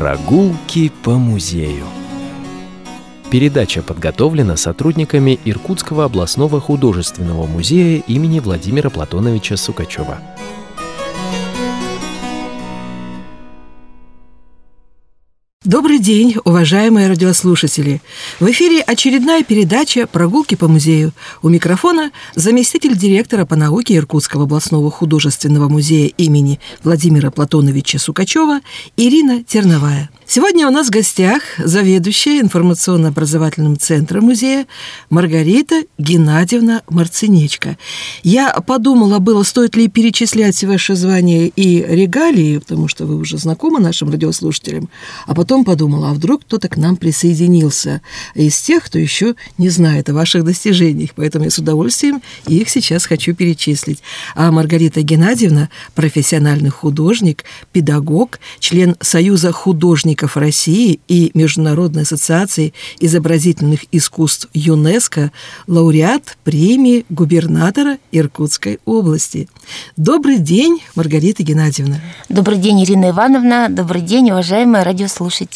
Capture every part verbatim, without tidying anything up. Прогулки по музею. Передача подготовлена сотрудниками Иркутского областного художественного музея имени Владимира Платоновича Сукачева. Добрый день, уважаемые радиослушатели! В эфире очередная передача «Прогулки по музею». У микрофона заместитель директора по науке Иркутского областного художественного музея имени Владимира Платоновича Сукачева Ирина Терновая. Сегодня у нас в гостях заведующая информационно-образовательным центром музея Маргарита Геннадьевна Марцинечко. Я подумала было, стоит ли перечислять ваши звания и регалии, потому что вы уже знакомы нашим радиослушателям, а потом подумала, а вдруг кто-то к нам присоединился из тех, кто еще не знает о ваших достижениях, поэтому я с удовольствием их сейчас хочу перечислить. А Маргарита Геннадьевна – профессиональный художник, педагог, член Союза художников России и Международной ассоциации изобразительных искусств ЮНЕСКО, лауреат премии губернатора Иркутской области. Добрый день, Маргарита Геннадьевна. Добрый день, Ирина Ивановна. Добрый день, уважаемые радиослушатели.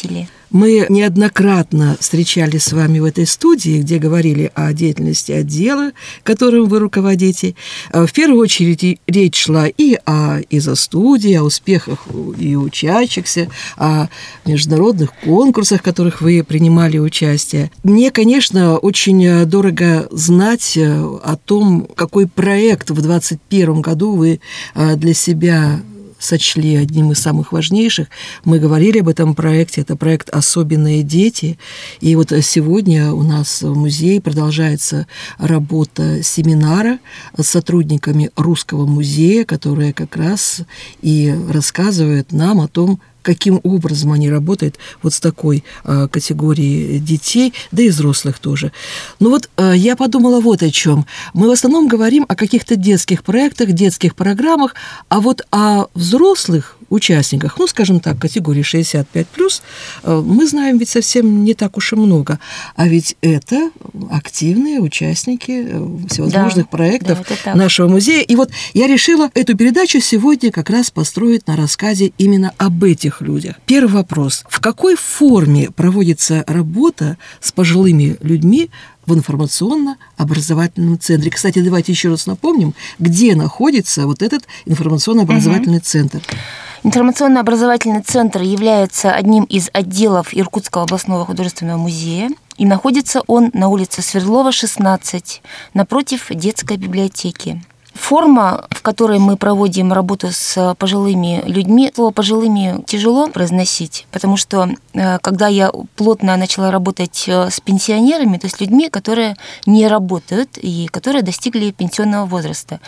Мы неоднократно встречались с вами в этой студии, где говорили о деятельности отдела, которым вы руководите. В первую очередь речь шла и о изо-студии, о успехах и учащихся, о международных конкурсах, в которых вы принимали участие. Мне, конечно, очень дорого знать о том, какой проект в двадцать первом году вы для себя сочли одним из самых важнейших. Мы говорили об этом проекте. Это проект «Особенные дети». И вот сегодня у нас в музее продолжается работа семинара с сотрудниками Русского музея, которые как раз и рассказывают нам о том, каким образом они работают вот с такой а, категорией детей, да и взрослых тоже. Ну вот а, я подумала вот о чем. Мы в основном говорим о каких-то детских проектах, детских программах, а вот о взрослых участниках, ну, скажем так, категории шестьдесят пять плюс, а, мы знаем ведь совсем не так уж и много. А ведь это активные участники всевозможных да, проектов да, нашего музея. И вот я решила эту передачу сегодня как раз построить на рассказе именно об этих людях. Первый вопрос. В какой форме проводится работа с пожилыми людьми в информационно-образовательном центре? Кстати, давайте еще раз напомним, где находится вот этот информационно-образовательный угу. центр. Информационно-образовательный центр является одним из отделов Иркутского областного художественного музея, и находится он на улице Свердлова, шестнадцать, напротив детской библиотеки. Форма, в которой мы проводим работу с пожилыми людьми, слово «пожилыми» тяжело произносить, потому что когда я плотно начала работать с пенсионерами, то есть людьми, которые не работают и которые достигли пенсионного возраста,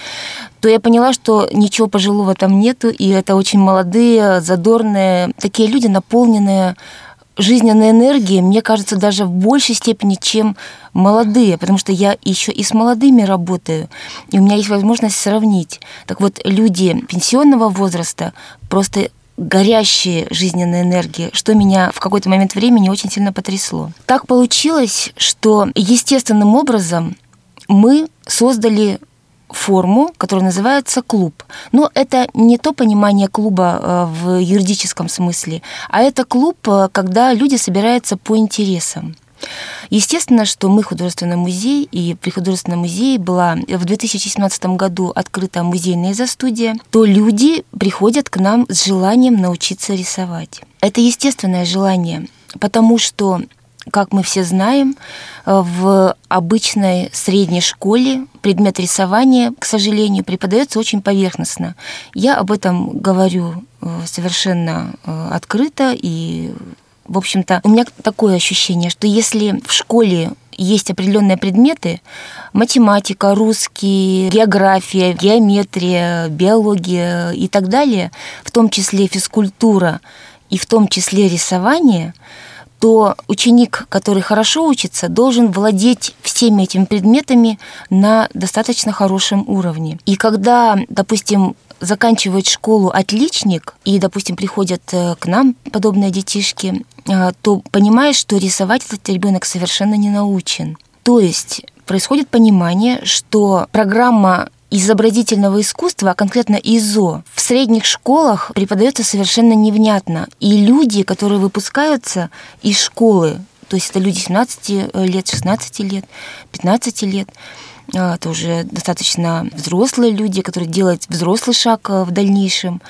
то я поняла, что ничего пожилого там нету, и это очень молодые, задорные, такие люди, наполненные жизненной энергией, мне кажется, даже в большей степени, чем молодые, потому что я еще и с молодыми работаю, и у меня есть возможность сравнить. Так вот, люди пенсионного возраста просто горящие жизненной энергией, что меня в какой-то момент времени очень сильно потрясло. Так получилось, что естественным образом мы создали форму, которая называется клуб. Но это не то понимание клуба в юридическом смысле, а это клуб, когда люди собираются по интересам. Естественно, что мы художественный музей, и при художественном музее была в две тысячи семнадцатом году открыта музейная изо-студия, то люди приходят к нам с желанием научиться рисовать. Это естественное желание, потому что, как мы все знаем, в обычной средней школе предмет рисования, к сожалению, преподается очень поверхностно. Я об этом говорю совершенно открыто, и, в общем-то, у меня такое ощущение, что если в школе есть определенные предметы, математика, русский, география, геометрия, биология и так далее, в том числе физкультура и в том числе рисование, то ученик, который хорошо учится, должен владеть всеми этими предметами на достаточно хорошем уровне. И когда, допустим, заканчивает школу отличник, и, допустим, приходят к нам подобные детишки, то понимаешь, что рисовать этот ребенок совершенно не научен. То есть происходит понимание, что программа изобразительного искусства, а конкретно ИЗО, в средних школах преподается совершенно невнятно. И люди, которые выпускаются из школы, то есть это люди семнадцати лет, шестнадцати лет, пятнадцати лет, это уже достаточно взрослые люди, которые делают взрослый шаг в дальнейшем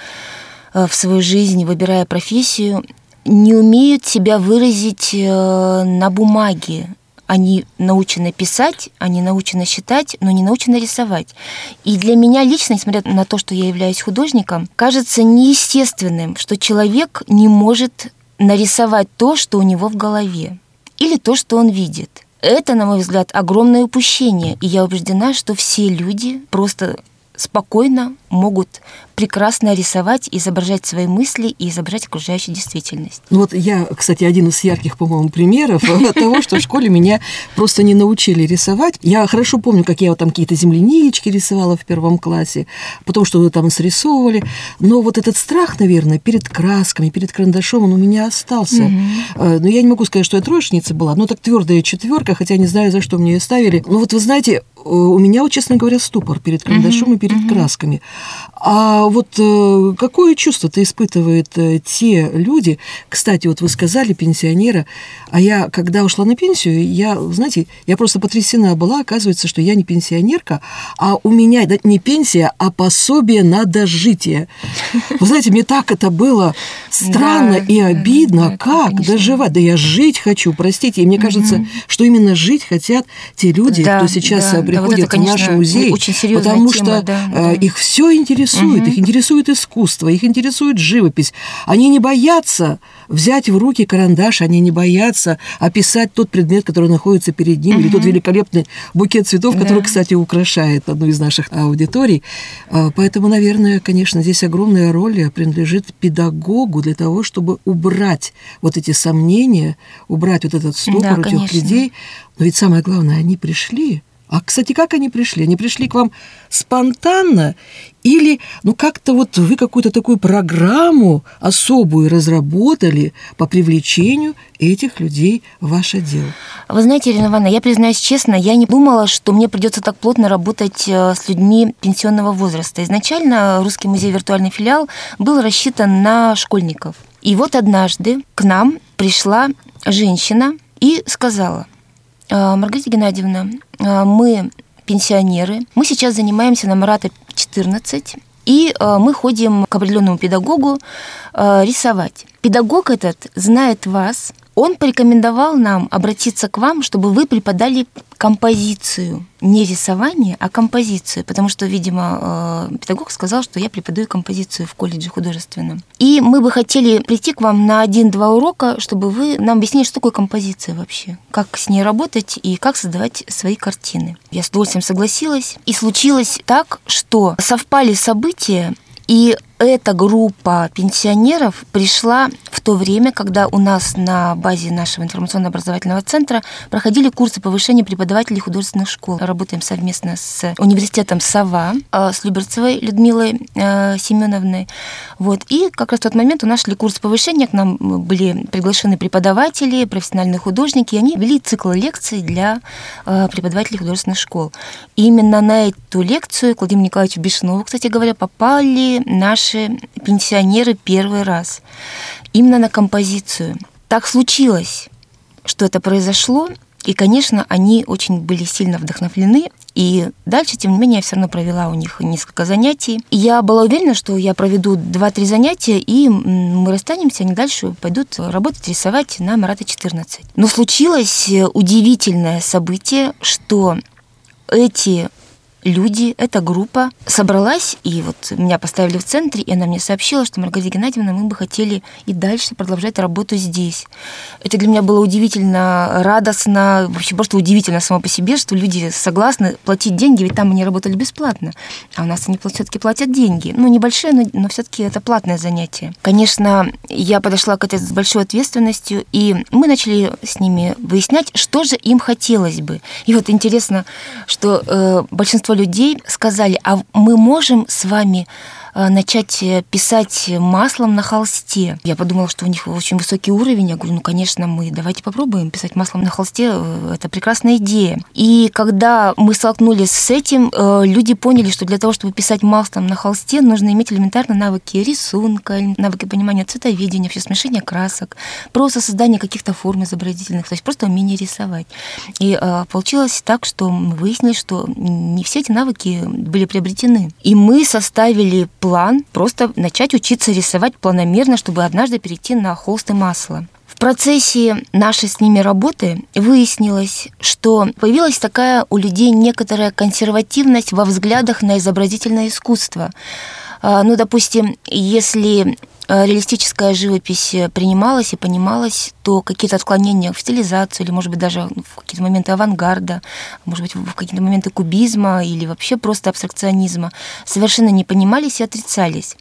в свою жизнь, выбирая профессию, не умеют себя выразить на бумаге. Они научены писать, они научены считать, но не научены рисовать. И для меня лично, несмотря на то, что я являюсь художником, кажется неестественным, что человек не может нарисовать то, что у него в голове, или то, что он видит. Это, на мой взгляд, огромное упущение. И я убеждена, что все люди просто спокойно могут прекрасно рисовать, изображать свои мысли и изображать окружающую действительность. Ну вот я, кстати, один из ярких, по-моему, примеров того, что в школе меня просто не научили рисовать. Я хорошо помню, как я там какие-то землянички рисовала в первом классе, потом что-то там срисовывали. Но вот этот страх, наверное, перед красками, перед карандашом, он у меня остался. Но я не могу сказать, что я троечница была, но так твердая четверка, хотя не знаю, за что мне ее ставили. Но вот вы знаете, у меня, вот, честно говоря, ступор перед карандашом и перед красками. А вот какое чувство ты испытывают те люди? Кстати, вот вы сказали пенсионера, а я, когда ушла на пенсию, я, знаете, я просто потрясена была, оказывается, что я не пенсионерка, а у меня не пенсия, а пособие на дожитие. Вы знаете, мне так это было странно и обидно, как доживать? Да я жить хочу, простите. И мне кажется, что именно жить хотят те люди, кто сейчас приходит в наш музей, потому что их все интересует. Их интересует искусство, их интересует живопись. Они не боятся взять в руки карандаш, они не боятся описать тот предмет, который находится перед ним, uh-huh. или тот великолепный букет цветов, да. который, кстати, украшает одну из наших аудиторий. Поэтому, наверное, конечно, здесь огромная роль принадлежит педагогу для того, чтобы убрать вот эти сомнения, убрать вот этот ступор да, этих людей. Но ведь самое главное, они пришли. А, кстати, как они пришли? Они пришли к вам спонтанно или, ну, как-то вот вы какую-то такую программу особую разработали по привлечению этих людей в ваше дело? Вы знаете, Ирина Ивановна, я признаюсь честно, я не думала, что мне придется так плотно работать с людьми пенсионного возраста. Изначально Русский музей «Виртуальный филиал» был рассчитан на школьников. И вот однажды к нам пришла женщина и сказала: «Маргарита Геннадьевна, мы пенсионеры, мы сейчас занимаемся на Марата четырнадцать, и мы ходим к определенному педагогу рисовать. Педагог этот знает вас, он порекомендовал нам обратиться к вам, чтобы вы преподали композицию, не рисование, а композицию, потому что, видимо, педагог сказал, что я преподаю композицию в колледже художественном. И мы бы хотели прийти к вам на один-два урока, чтобы вы нам объяснили, что такое композиция вообще, как с ней работать и как создавать свои картины». Я с удовольствием согласилась. И случилось так, что совпали события, и эта группа пенсионеров пришла в то время, когда у нас на базе нашего информационно-образовательного центра проходили курсы повышения преподавателей художественных школ. Работаем совместно с университетом СОВА, с Люберцевой Людмилой Семеновной. Вот. И как раз в тот момент у нас шли курсы повышения, к нам были приглашены преподаватели, профессиональные художники, и они вели цикл лекций для преподавателей художественных школ. И именно на эту лекцию к Владимиру Николаевичу Бешенову, кстати говоря, попали наши пенсионеры первый раз именно на композицию. Так случилось, что это произошло, и, конечно, они очень были сильно вдохновлены. И дальше, тем не менее, я все равно провела у них несколько занятий. Я была уверена, что я проведу два-три занятия, и мы расстанемся, они дальше пойдут работать, рисовать на Марата четырнадцать. Но случилось удивительное событие, что эти люди, эта группа собралась, и вот меня поставили в центре, и она мне сообщила, что: «Маргарита Геннадьевна, мы бы хотели и дальше продолжать работу здесь». Это для меня было удивительно радостно, вообще просто удивительно само по себе, что люди согласны платить деньги, ведь там они работали бесплатно, а у нас они все-таки платят деньги. Ну, небольшие, но, но все-таки это платное занятие. Конечно, я подошла к этому с большой ответственностью, и мы начали с ними выяснять, что же им хотелось бы. И вот интересно, что э, большинство людей сказали: «А мы можем с вами начать писать маслом на холсте. Я подумала, что у них очень высокий уровень. Я говорю, ну, конечно, мы давайте попробуем писать маслом на холсте. Это прекрасная идея. И когда мы столкнулись с этим, люди поняли, что для того, чтобы писать маслом на холсте, нужно иметь элементарно навыки рисунка, навыки понимания цветоведения, вообще смешения красок, просто создание каких-то форм изобразительных, то есть просто умение рисовать. И получилось так, что мы выяснили, что не все эти навыки были приобретены. И мы составили план просто начать учиться рисовать планомерно, чтобы однажды перейти на холст и масло. В процессе нашей с ними работы выяснилось, что появилась такая у людей некоторая консервативность во взглядах на изобразительное искусство. Ну, допустим, если реалистическая живопись принималась и понималась, то какие-то отклонения в стилизацию или, может быть, даже в какие-то моменты авангарда, может быть, в какие-то моменты кубизма или вообще просто абстракционизма совершенно не понимались и отрицались.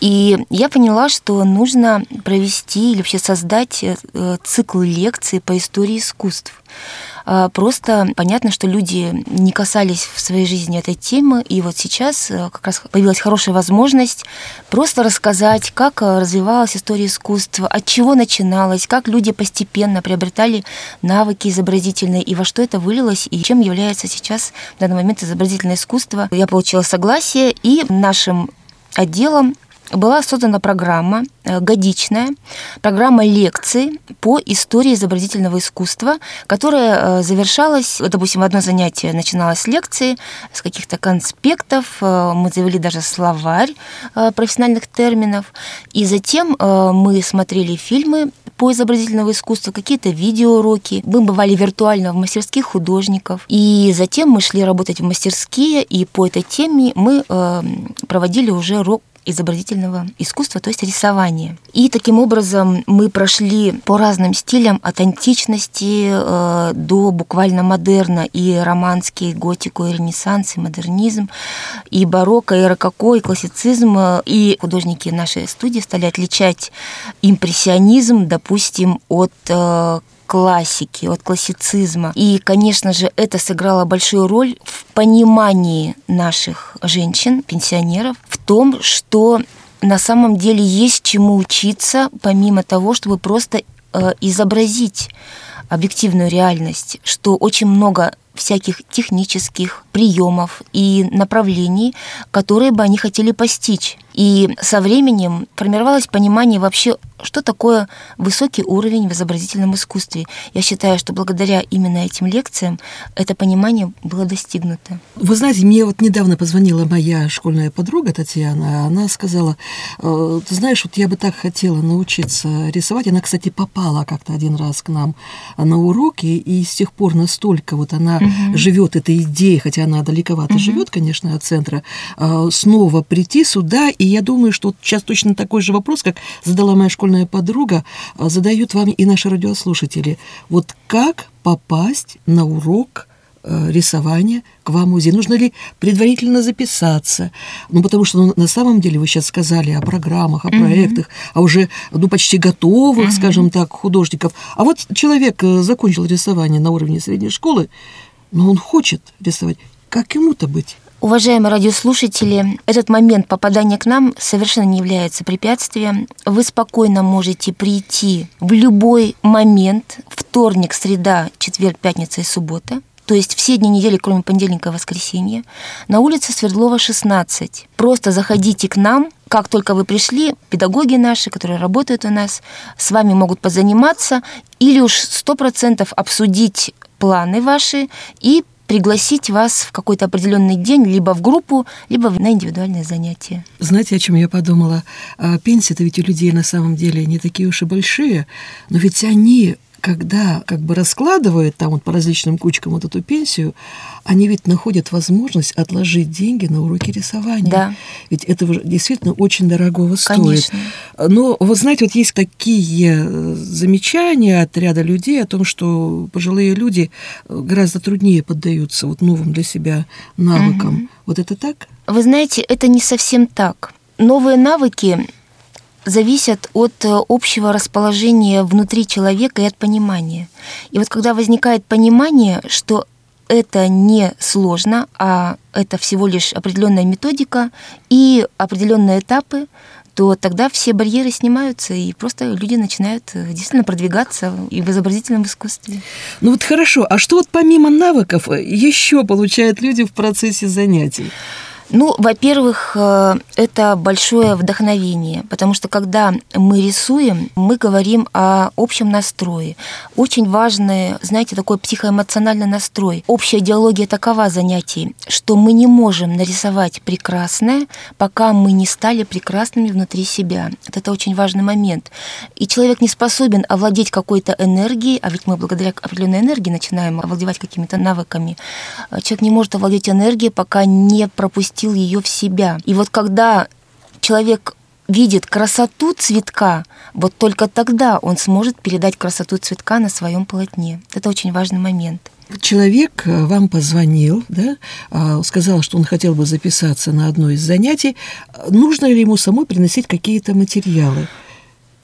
И я поняла, что нужно провести или вообще создать цикл лекций по истории искусств. Просто понятно, что люди не касались в своей жизни этой темы, и вот сейчас как раз появилась хорошая возможность просто рассказать, как развивалась история искусства, от чего начиналась, как люди постепенно приобретали навыки изобразительные, и во что это вылилось, и чем является сейчас в данный момент изобразительное искусство. Я получила согласие, и нашим отделом была создана программа, годичная программа лекций по истории изобразительного искусства, которая завершалась, допустим, одно занятие начиналось с лекции, с каких-то конспектов, мы завели даже словарь профессиональных терминов, и затем мы смотрели фильмы по изобразительному искусству, какие-то видеоуроки. Мы бывали виртуально в мастерских художников. И затем мы шли работать в мастерские, и по этой теме мы проводили уже урок изобразительного искусства, то есть рисования. И таким образом мы прошли по разным стилям, от античности э, до буквально модерна, и романский, и готику, и ренессанс, и модернизм, и барокко, и рококо, и классицизм. И художники нашей студии стали отличать импрессионизм, допустим, от э, классики, от классицизма. И, конечно же, это сыграло большую роль в понимании наших женщин, пенсионеров, в том, что на самом деле есть чему учиться, помимо того, чтобы просто э, изобразить объективную реальность, что очень много всяких технических приемов и направлений, которые бы они хотели постичь. И со временем формировалось понимание вообще, что такое высокий уровень в изобразительном искусстве. Я считаю, что благодаря именно этим лекциям это понимание было достигнуто. Вы знаете, мне вот недавно позвонила моя школьная подруга Татьяна, она сказала, ты знаешь, вот я бы так хотела научиться рисовать. Она, кстати, попала как-то один раз к нам на уроки, и с тех пор настолько вот она угу. живет этой идеей, хотя она далековато угу. живет, конечно, от центра, снова прийти сюда. И я думаю, что сейчас точно такой же вопрос, как задала моя школьная подруга, задают вам и наши радиослушатели. Вот как попасть на урок рисования к вам в музей? Нужно ли предварительно записаться? Ну, потому что ну, на самом деле вы сейчас сказали о программах, о mm-hmm. проектах, а уже ну, почти готовых, mm-hmm. скажем так, художников. А вот человек закончил рисование на уровне средней школы, но он хочет рисовать. Как ему-то быть? Уважаемые радиослушатели, этот момент попадания к нам совершенно не является препятствием. Вы спокойно можете прийти в любой момент, вторник, среда, четверг, пятница и суббота, то есть все дни недели, кроме понедельника и воскресенья, на улице Свердлова, шестнадцать. Просто заходите к нам. Как только вы пришли, педагоги наши, которые работают у нас, с вами могут позаниматься или уж сто процентов обсудить планы ваши и пригласить вас в какой-то определенный день либо в группу, либо на индивидуальное занятие. Знаете, о чем я подумала? Пенсии-то ведь у людей на самом деле не такие уж и большие, но ведь они, когда как бы раскладывают там вот по различным кучкам вот эту пенсию, они ведь находят возможность отложить деньги на уроки рисования. Да. Ведь это действительно очень дорогого стоит. Конечно. Но, вы знаете, вот есть такие замечания от ряда людей о том, что пожилые люди гораздо труднее поддаются вот новым для себя навыкам. Угу. Вот это так? Вы знаете, это не совсем так. Новые навыки зависят от общего расположения внутри человека и от понимания. И вот когда возникает понимание, что это не сложно, а это всего лишь определенная методика и определенные этапы, то тогда все барьеры снимаются, и просто люди начинают действительно продвигаться и в изобразительном искусстве. Ну вот хорошо, а что вот помимо навыков еще получают люди в процессе занятий? Ну, во-первых, это большое вдохновение, потому что когда мы рисуем, мы говорим о общем настрое. Очень важный, знаете, такой психоэмоциональный настрой. Общая идеология такова занятий, что мы не можем нарисовать прекрасное, пока мы не стали прекрасными внутри себя. Вот это очень важный момент. И человек не способен овладеть какой-то энергией, а ведь мы благодаря определенной энергии начинаем овладевать какими-то навыками. Человек не может овладеть энергией, пока не пропустил ее в себя. И вот когда человек видит красоту цветка, вот только тогда он сможет передать красоту цветка на своем полотне. Это очень важный момент. Человек вам позвонил, да, сказал, что он хотел бы записаться на одно из занятий. Нужно ли ему самой приносить какие-то материалы?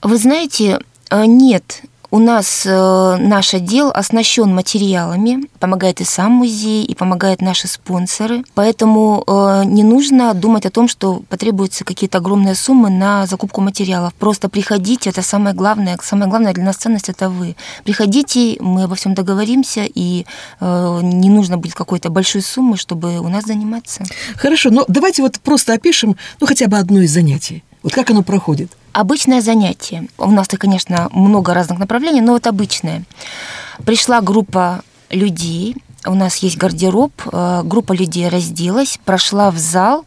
Вы знаете, нет. У нас э, наш отдел оснащен материалами, помогает и сам музей, и помогают наши спонсоры. Поэтому э, не нужно думать о том, что потребуются какие-то огромные суммы на закупку материалов. Просто приходите, это самое главное. Самое главное для нас ценность – это вы. Приходите, мы обо всем договоримся, и э, не нужно будет какой-то большой суммы, чтобы у нас заниматься. Хорошо, но давайте вот просто опишем ну, хотя бы одно из занятий. Вот как оно проходит? Обычное занятие. У нас-то, конечно, много разных направлений, но вот обычное. Пришла группа людей, у нас есть гардероб, группа людей разделась, прошла в зал,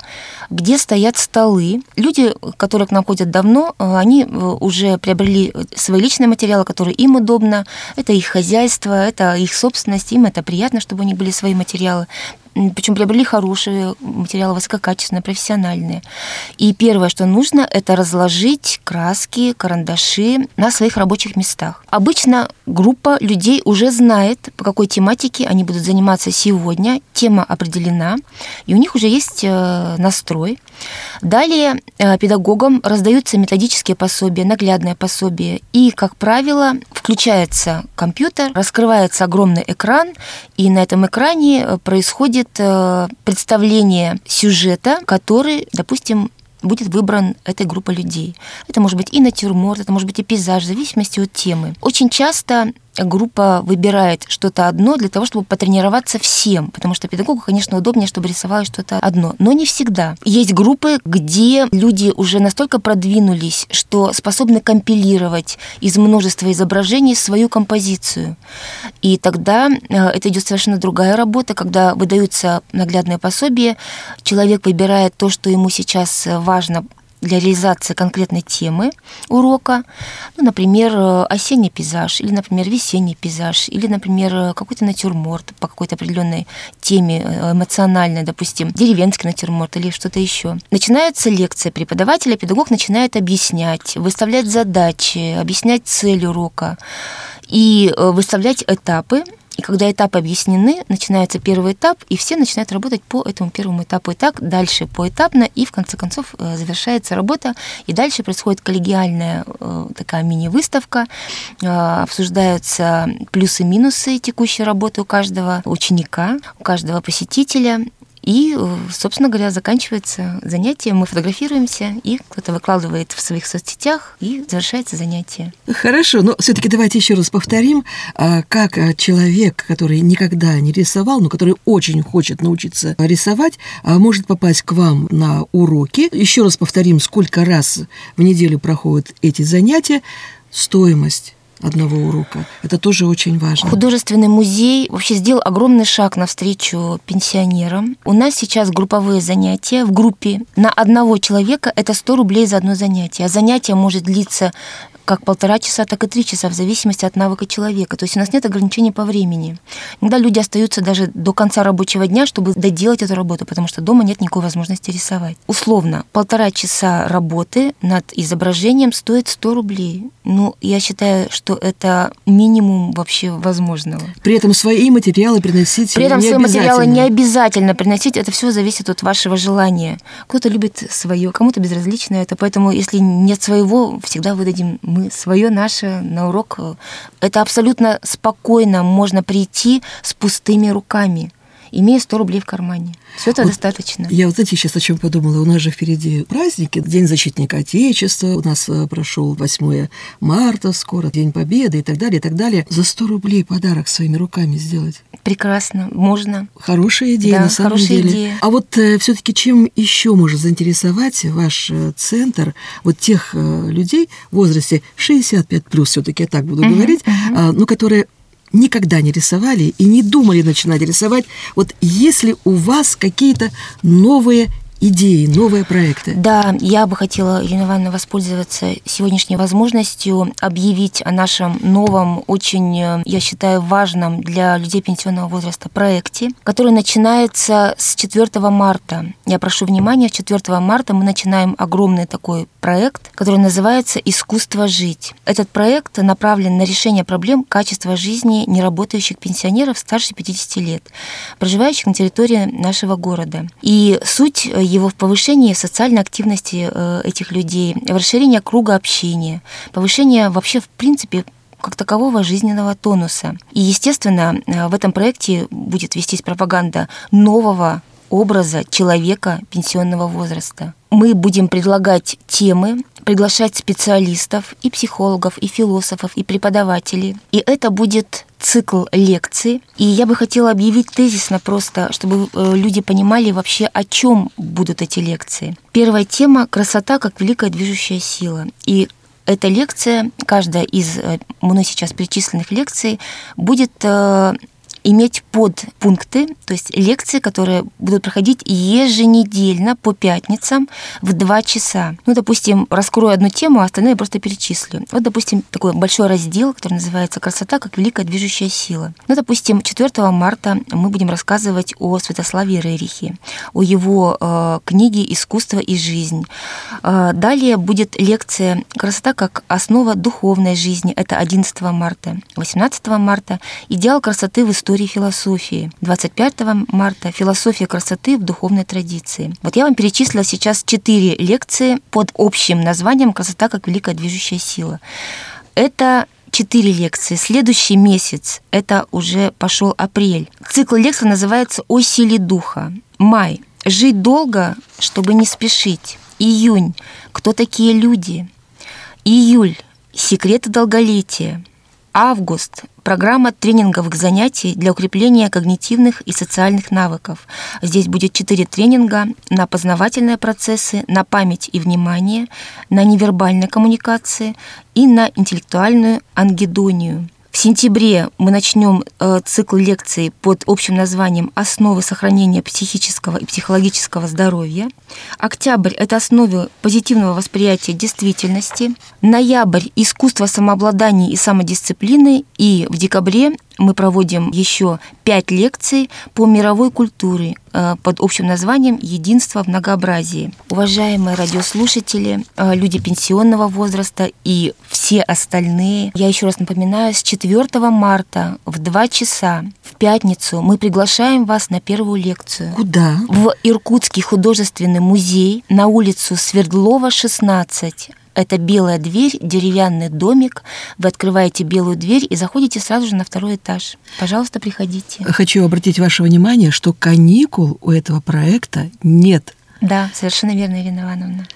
где стоят столы. Люди, которые к нам ходят давно, они уже приобрели свои личные материалы, которые им удобно. Это их хозяйство, это их собственность, им это приятно, чтобы у них были свои материалы. Причем приобрели хорошие материалы, высококачественные, профессиональные. И первое, что нужно, это разложить краски, карандаши на своих рабочих местах. Обычно группа людей уже знает, по какой тематике они будут заниматься сегодня. Тема определена, и у них уже есть настрой. Далее педагогам раздаются методические пособия, наглядные пособия. И, как правило, включается компьютер, раскрывается огромный экран, и на этом экране происходит представление сюжета, который, допустим, будет выбран этой группой людей. Это может быть и натюрморт, это может быть и пейзаж, в зависимости от темы. Очень часто группа выбирает что-то одно для того, чтобы потренироваться всем, потому что педагогу, конечно, удобнее, чтобы рисовалось что-то одно, но не всегда. Есть группы, где люди уже настолько продвинулись, что способны компилировать из множества изображений свою композицию. И тогда это идет совершенно другая работа, когда выдаются наглядные пособия, человек выбирает то, что ему сейчас важно для реализации конкретной темы урока, ну, например, осенний пейзаж, или, например, весенний пейзаж, или, например, какой-то натюрморт по какой-то определенной теме эмоциональной, допустим, деревенский натюрморт или что-то еще. Начинается лекция преподавателя, педагог начинает объяснять, выставлять задачи, объяснять цель урока и выставлять этапы. И когда этапы объяснены, начинается первый этап, и все начинают работать по этому первому этапу. И так дальше поэтапно, и в конце концов завершается работа. И дальше происходит коллегиальная такая мини-выставка, обсуждаются плюсы-минусы текущей работы у каждого ученика, у каждого посетителя. И, собственно говоря, заканчивается занятие, мы фотографируемся, и кто-то выкладывает в своих соцсетях, и завершается занятие. Хорошо, но все-таки давайте еще раз повторим, как человек, который никогда не рисовал, но который очень хочет научиться рисовать, может попасть к вам на уроки. Еще раз повторим, сколько раз в неделю проходят эти занятия, стоимость одного урока. Это тоже очень важно. Художественный музей вообще сделал огромный шаг навстречу пенсионерам. У нас сейчас групповые занятия в группе. На одного человека это сто рублей за одно занятие. А занятие может длиться как полтора часа, так и три часа, в зависимости от навыка человека. То есть у нас нет ограничений по времени. Иногда люди остаются даже до конца рабочего дня, чтобы доделать эту работу, потому что дома нет никакой возможности рисовать. Условно, полтора часа работы над изображением стоит сто рублей. Ну, я считаю, что это минимум вообще возможного. При этом свои материалы приносить не обязательно. При этом свои материалы не обязательно приносить. Это все зависит от вашего желания. Кто-то любит свое, кому-то безразлично это. Поэтому, если нет своего, всегда выдадим мы свое, наше на урок. Это абсолютно спокойно. Можно прийти с пустыми руками, имея сто рублей в кармане. Все это вот достаточно. Я вот, знаете, сейчас о чем подумала. У нас же впереди праздники. День защитника Отечества. У нас прошел восьмое марта, скоро День Победы и так далее, и так далее. За сто рублей подарок своими руками сделать. Прекрасно. Можно. Хорошая идея, да, на самом деле. Идея. А вот э, все-таки чем еще может заинтересовать ваш э, центр вот тех э, людей в возрасте шестьдесят пять плюс, все-таки я так буду uh-huh, говорить, uh-huh. Э, ну, которые никогда не рисовали и не думали начинать рисовать. Вот есть ли у вас какие-то новые идеи, новые проекты? Да, я бы хотела, Елена Ивановна, воспользоваться сегодняшней возможностью объявить о нашем новом, очень, я считаю, важном для людей пенсионного возраста проекте, который начинается с четвёртого марта. Я прошу внимания, четвёртого марта мы начинаем огромный такой проект, который называется «Искусство жить». Этот проект направлен на решение проблем качества жизни неработающих пенсионеров старше пятидесяти лет, проживающих на территории нашего города. И суть его в повышении социальной активности этих людей, в расширении круга общения, повышение вообще в принципе как такового жизненного тонуса. И, естественно, в этом проекте будет вестись пропаганда нового образа человека пенсионного возраста. Мы будем предлагать темы, приглашать специалистов, и психологов, и философов, и преподавателей. И это будет цикл лекций. И я бы хотела объявить тезисно просто, чтобы люди понимали вообще, о чем будут эти лекции. Первая тема – красота как великая движущая сила. И эта лекция, каждая из мной сейчас перечисленных лекций, будет иметь подпункты, то есть лекции, которые будут проходить еженедельно по пятницам в два часа. Ну, допустим, раскрою одну тему, а остальные просто перечислю. Вот, допустим, такой большой раздел, который называется «Красота как великая движущая сила». Ну, допустим, четвёртого марта мы будем рассказывать о Святославе Рерихе, о его э, книге «Искусство и жизнь». Э, далее будет лекция «Красота как основа духовной жизни». Это одиннадцатого марта. восемнадцатого марта «Идеал красоты в истории и философии». двадцать пятого марта «Философия красоты в духовной традиции». Вот я вам перечислила сейчас четыре лекции под общим названием «Красота как великая движущая сила». Это четыре лекции. Следующий месяц, это уже пошел апрель. Цикл лекций называется «О силе духа». Май. «Жить долго, чтобы не спешить». Июнь. «Кто такие люди?». Июль. «Секреты долголетия». Август. Программа тренинговых занятий для укрепления когнитивных и социальных навыков. Здесь будет четыре тренинга на познавательные процессы, на память и внимание, на невербальные коммуникации и на интеллектуальную ангедонию. В сентябре мы начнем цикл лекций под общим названием «Основы сохранения психического и психологического здоровья». Октябрь – это основы позитивного восприятия действительности. Ноябрь – искусство самообладания и самодисциплины. И в декабре мы проводим еще пять лекций по мировой культуре под общим названием «Единство в многообразии». Уважаемые радиослушатели, люди пенсионного возраста и все остальные, я еще раз напоминаю, с четвёртого марта в два часа в пятницу мы приглашаем вас на первую лекцию. Куда? В Иркутский художественный музей на улицу Свердлова, шестнадцать. Это белая дверь, деревянный домик. Вы открываете белую дверь и заходите сразу же на второй этаж. Пожалуйста, приходите. Хочу обратить ваше внимание, что каникул у этого проекта нет. Да, совершенно верно, Ирина Ивановна.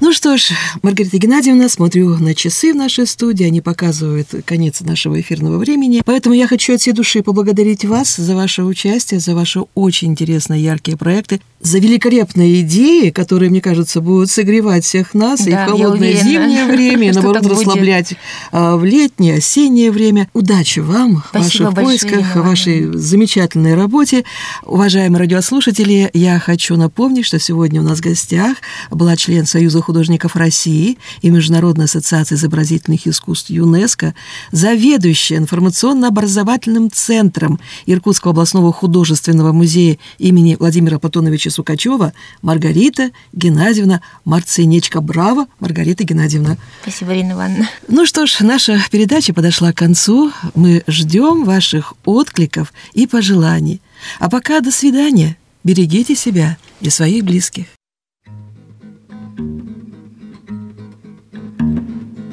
Ну что ж, Маргарита Геннадьевна, смотрю на часы в нашей студии, они показывают конец нашего эфирного времени. Поэтому я хочу от всей души поблагодарить вас за ваше участие, за ваши очень интересные, яркие проекты, за великолепные идеи, которые, мне кажется, будут согревать всех нас, да, и в холодное зимнее время, и, наоборот, расслаблять в летнее, осеннее время. Удачи вам в ваших поисках, в вашей замечательной работе. Уважаемые радиослушатели, я хочу напомнить, что сегодня у нас в гостях была член Союза художников художников России и Международной ассоциации изобразительных искусств ЮНЕСКО, заведующая информационно-образовательным центром Иркутского областного художественного музея имени Владимира Платоновича Сукачева Маргарита Геннадьевна Марцинечко. Браво, Маргарита Геннадьевна. Спасибо, Ирина Ивановна. Ну что ж, наша передача подошла к концу. Мы ждем ваших откликов и пожеланий. А пока до свидания. Берегите себя и своих близких.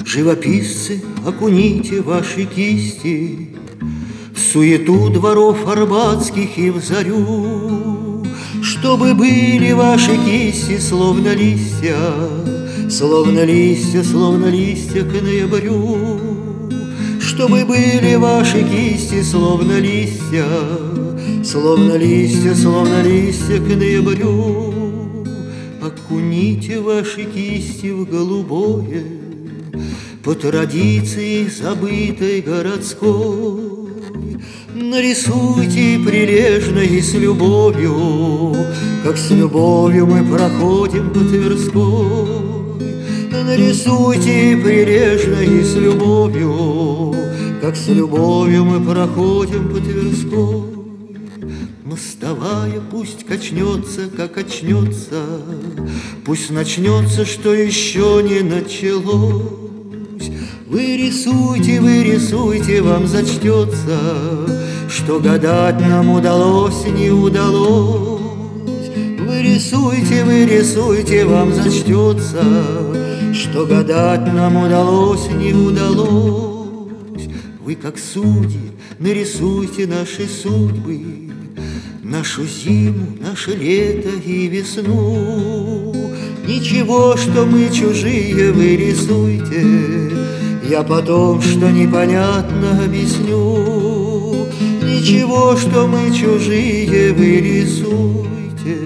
Живописцы, окуните ваши кисти в суету дворов арбатских и в зарю, чтобы были ваши кисти словно листья, словно листья, словно листья к ноябрю, чтобы были ваши кисти словно листья, словно листья, словно листья к ноябрю. Окуните ваши кисти в голубое, по традиции забытой городской. Нарисуйте прилежно и с любовью, как с любовью мы проходим по Тверской. Нарисуйте прилежно и с любовью, как с любовью мы проходим по Тверской. Мостовая пусть качнется, как очнется, пусть начнется, что еще не началось. Вы рисуйте, вы рисуйте, вам зачтется, что гадать нам удалось, не удалось. Вы рисуйте, вы рисуйте, вам зачтется, что гадать нам удалось, не удалось. Вы, как судьи, нарисуйте наши судьбы, нашу зиму, наше лето и весну. Ничего, что мы чужие, вы рисуйте, я потом, что непонятно, объясню. Ничего, что мы чужие, вы рисуйте,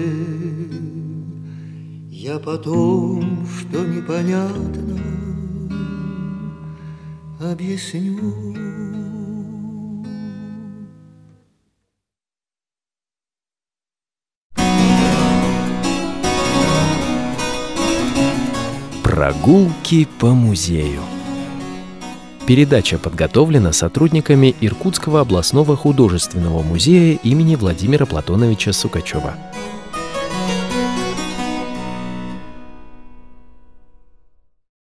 я потом, что непонятно, объясню. Прогулки по музею. Передача подготовлена сотрудниками Иркутского областного художественного музея имени Владимира Платоновича Сукачева.